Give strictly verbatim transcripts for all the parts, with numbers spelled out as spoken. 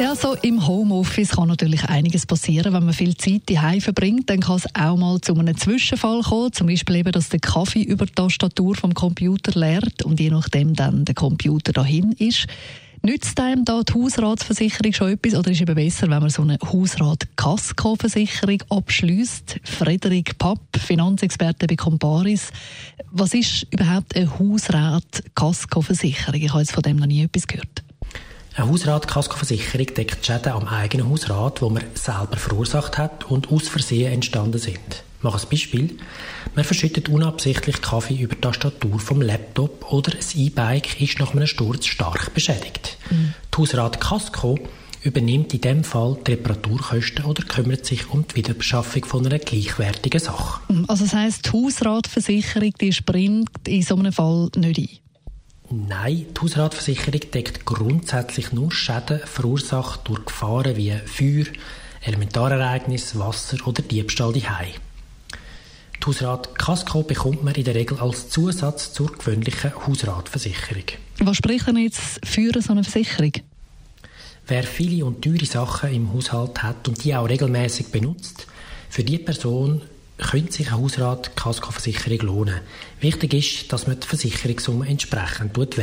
Ja, so im Homeoffice kann natürlich einiges passieren. Wenn man viel Zeit daheim verbringt, dann kann es auch mal zu einem Zwischenfall kommen. Zum Beispiel eben, dass der Kaffee über die Tastatur vom Computer leert und je nachdem dann der Computer dahin ist. Nützt einem da die Hausratsversicherung schon etwas oder ist eben besser, wenn man so eine Hausrat-Kaskoversicherung abschliesst? Friedrich Papp, Finanzexperte bei Comparis. Was ist überhaupt eine Hausrat-Kaskoversicherung? Ich habe jetzt von dem noch nie etwas gehört. Eine Hausrat-Kaskoversicherung deckt die Schäden am eigenen Hausrat, die man selber verursacht hat und aus Versehen entstanden sind. Ich mache ein Beispiel. Man verschüttet unabsichtlich Kaffee über die Tastatur vom Laptop oder das E-Bike ist nach einem Sturz stark beschädigt. Mhm. Die Hausrat Kasko übernimmt in diesem Fall die Reparaturkosten oder kümmert sich um die Wiederbeschaffung von einer gleichwertigen Sache. Also das heisst, die Hausratversicherung die springt in so einem Fall nicht ein? Nein, die Hausratversicherung deckt grundsätzlich nur Schäden verursacht durch Gefahren wie Feuer, Elementarereignisse, Wasser oder Diebstahl daheim. Die Hausrat Kasko bekommt man in der Regel als Zusatz zur gewöhnlichen Hausratversicherung. Was spricht denn jetzt für so eine Versicherung? Wer viele und teure Sachen im Haushalt hat und die auch regelmäßig benutzt, für diese Person könnte sich eine Hausrat Kasko-Versicherung lohnen. Wichtig ist, dass man die Versicherungssumme entsprechend wählt.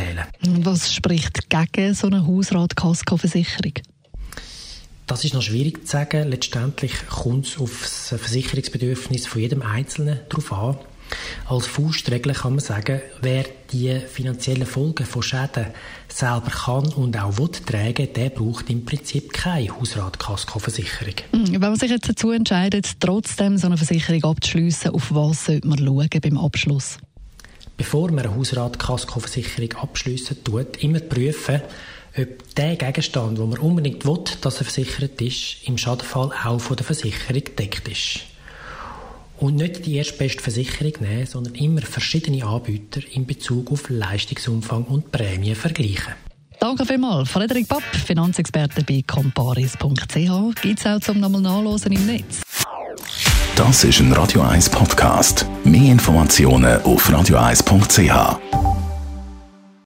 Was spricht gegen so eine Hausrat Kasko-Versicherung? Das ist noch schwierig zu sagen. Letztendlich kommt es auf das Versicherungsbedürfnis von jedem Einzelnen darauf an. Als Faustregel kann man sagen, wer die finanziellen Folgen von Schäden selber kann und auch will tragen, der braucht im Prinzip keine Hausrat-Kasko-Versicherung. Wenn man sich jetzt dazu entscheidet, trotzdem so eine Versicherung abzuschliessen, auf was sollte man schauen beim Abschluss? Bevor man eine Hausrat-Kasko-Versicherung abschliessen tut, immer prüfen, ob der Gegenstand, den man unbedingt will, dass er versichert ist, im Schadenfall auch von der Versicherung gedeckt ist. Und nicht die erstbeste Versicherung nehmen, sondern immer verschiedene Anbieter in Bezug auf Leistungsumfang und Prämien vergleichen. Danke vielmals, Friedrich Papp, Finanzexperte bei comparis punkt c h. Gibt es auch zum nochmal nachlesen im Netz. Das ist ein Radio eins Podcast. Mehr Informationen auf radio eis punkt c h.